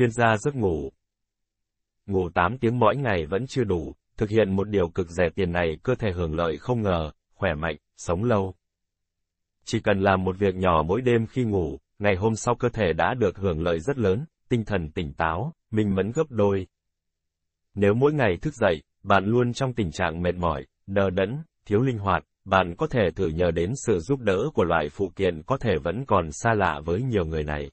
chuyên gia giấc ngủ. Ngủ 8 tiếng mỗi ngày vẫn chưa đủ, thực hiện một điều cực rẻ tiền này cơ thể hưởng lợi không ngờ, khỏe mạnh, sống lâu. Chỉ cần làm một việc nhỏ mỗi đêm khi ngủ, ngày hôm sau cơ thể đã được hưởng lợi rất lớn, tinh thần tỉnh táo, minh mẫn gấp đôi. Nếu mỗi ngày thức dậy, bạn luôn trong tình trạng mệt mỏi, đờ đẫn, thiếu linh hoạt, bạn có thể thử nhờ đến sự giúp đỡ của loại phụ kiện có thể vẫn còn xa lạ với nhiều người này.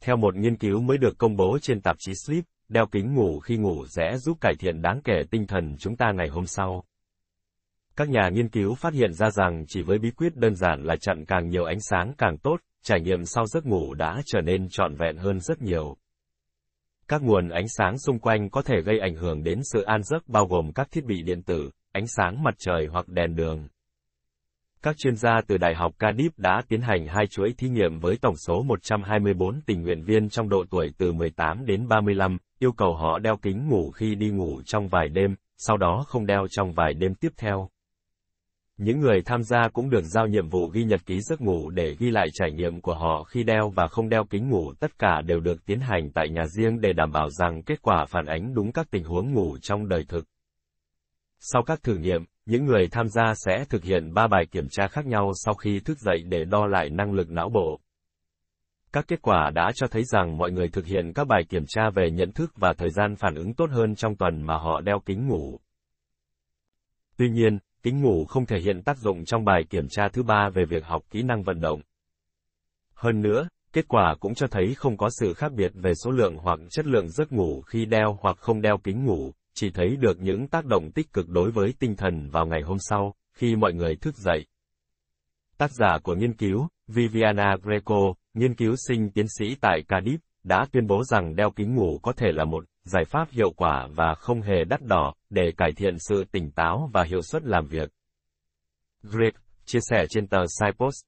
Theo một nghiên cứu mới được công bố trên tạp chí Sleep, đeo kính ngủ khi ngủ sẽ giúp cải thiện đáng kể tinh thần chúng ta ngày hôm sau. Các nhà nghiên cứu phát hiện ra rằng chỉ với bí quyết đơn giản là chặn càng nhiều ánh sáng càng tốt, trải nghiệm sau giấc ngủ đã trở nên trọn vẹn hơn rất nhiều. Các nguồn ánh sáng xung quanh có thể gây ảnh hưởng đến sự an giấc bao gồm các thiết bị điện tử, ánh sáng mặt trời hoặc đèn đường. Các chuyên gia từ Đại học Cardiff đã tiến hành 2 chuỗi thí nghiệm với tổng số 124 tình nguyện viên trong độ tuổi từ 18 đến 35, yêu cầu họ đeo kính ngủ khi đi ngủ trong vài đêm, sau đó không đeo trong vài đêm tiếp theo. Những người tham gia cũng được giao nhiệm vụ ghi nhật ký giấc ngủ để ghi lại trải nghiệm của họ khi đeo và không đeo kính ngủ. Tất cả đều được tiến hành tại nhà riêng để đảm bảo rằng kết quả phản ánh đúng các tình huống ngủ trong đời thực. Sau các thử nghiệm, những người tham gia sẽ thực hiện 3 bài kiểm tra khác nhau sau khi thức dậy để đo lại năng lực não bộ. Các kết quả đã cho thấy rằng mọi người thực hiện các bài kiểm tra về nhận thức và thời gian phản ứng tốt hơn trong tuần mà họ đeo kính ngủ. Tuy nhiên, kính ngủ không thể hiện tác dụng trong bài kiểm tra thứ 3 về việc học kỹ năng vận động. Hơn nữa, kết quả cũng cho thấy không có sự khác biệt về số lượng hoặc chất lượng giấc ngủ khi đeo hoặc không đeo kính ngủ, chỉ thấy được những tác động tích cực đối với tinh thần vào ngày hôm sau, khi mọi người thức dậy. Tác giả của nghiên cứu, Viviana Greco, nghiên cứu sinh tiến sĩ tại Cardiff, đã tuyên bố rằng đeo kính ngủ có thể là một giải pháp hiệu quả và không hề đắt đỏ để cải thiện sự tỉnh táo và hiệu suất làm việc. Greco chia sẻ trên tờ SciPost.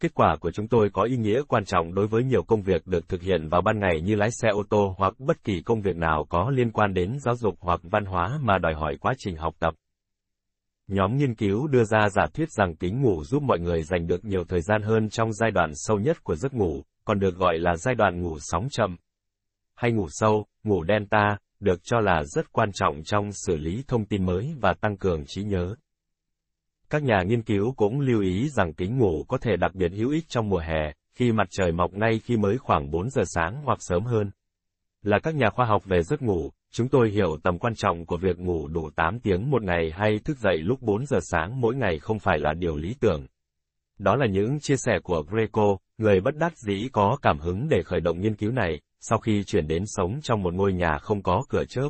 Kết quả của chúng tôi có ý nghĩa quan trọng đối với nhiều công việc được thực hiện vào ban ngày như lái xe ô tô hoặc bất kỳ công việc nào có liên quan đến giáo dục hoặc văn hóa mà đòi hỏi quá trình học tập. Nhóm nghiên cứu đưa ra giả thuyết rằng kính ngủ giúp mọi người dành được nhiều thời gian hơn trong giai đoạn sâu nhất của giấc ngủ, còn được gọi là giai đoạn ngủ sóng chậm, hay ngủ sâu, ngủ delta, được cho là rất quan trọng trong xử lý thông tin mới và tăng cường trí nhớ. Các nhà nghiên cứu cũng lưu ý rằng kính ngủ có thể đặc biệt hữu ích trong mùa hè, khi mặt trời mọc ngay khi mới khoảng 4 giờ sáng hoặc sớm hơn. Là các nhà khoa học về giấc ngủ, chúng tôi hiểu tầm quan trọng của việc ngủ đủ 8 tiếng một ngày hay thức dậy lúc 4 giờ sáng mỗi ngày không phải là điều lý tưởng. Đó là những chia sẻ của Greco, người bất đắc dĩ có cảm hứng để khởi động nghiên cứu này, sau khi chuyển đến sống trong một ngôi nhà không có cửa chớp.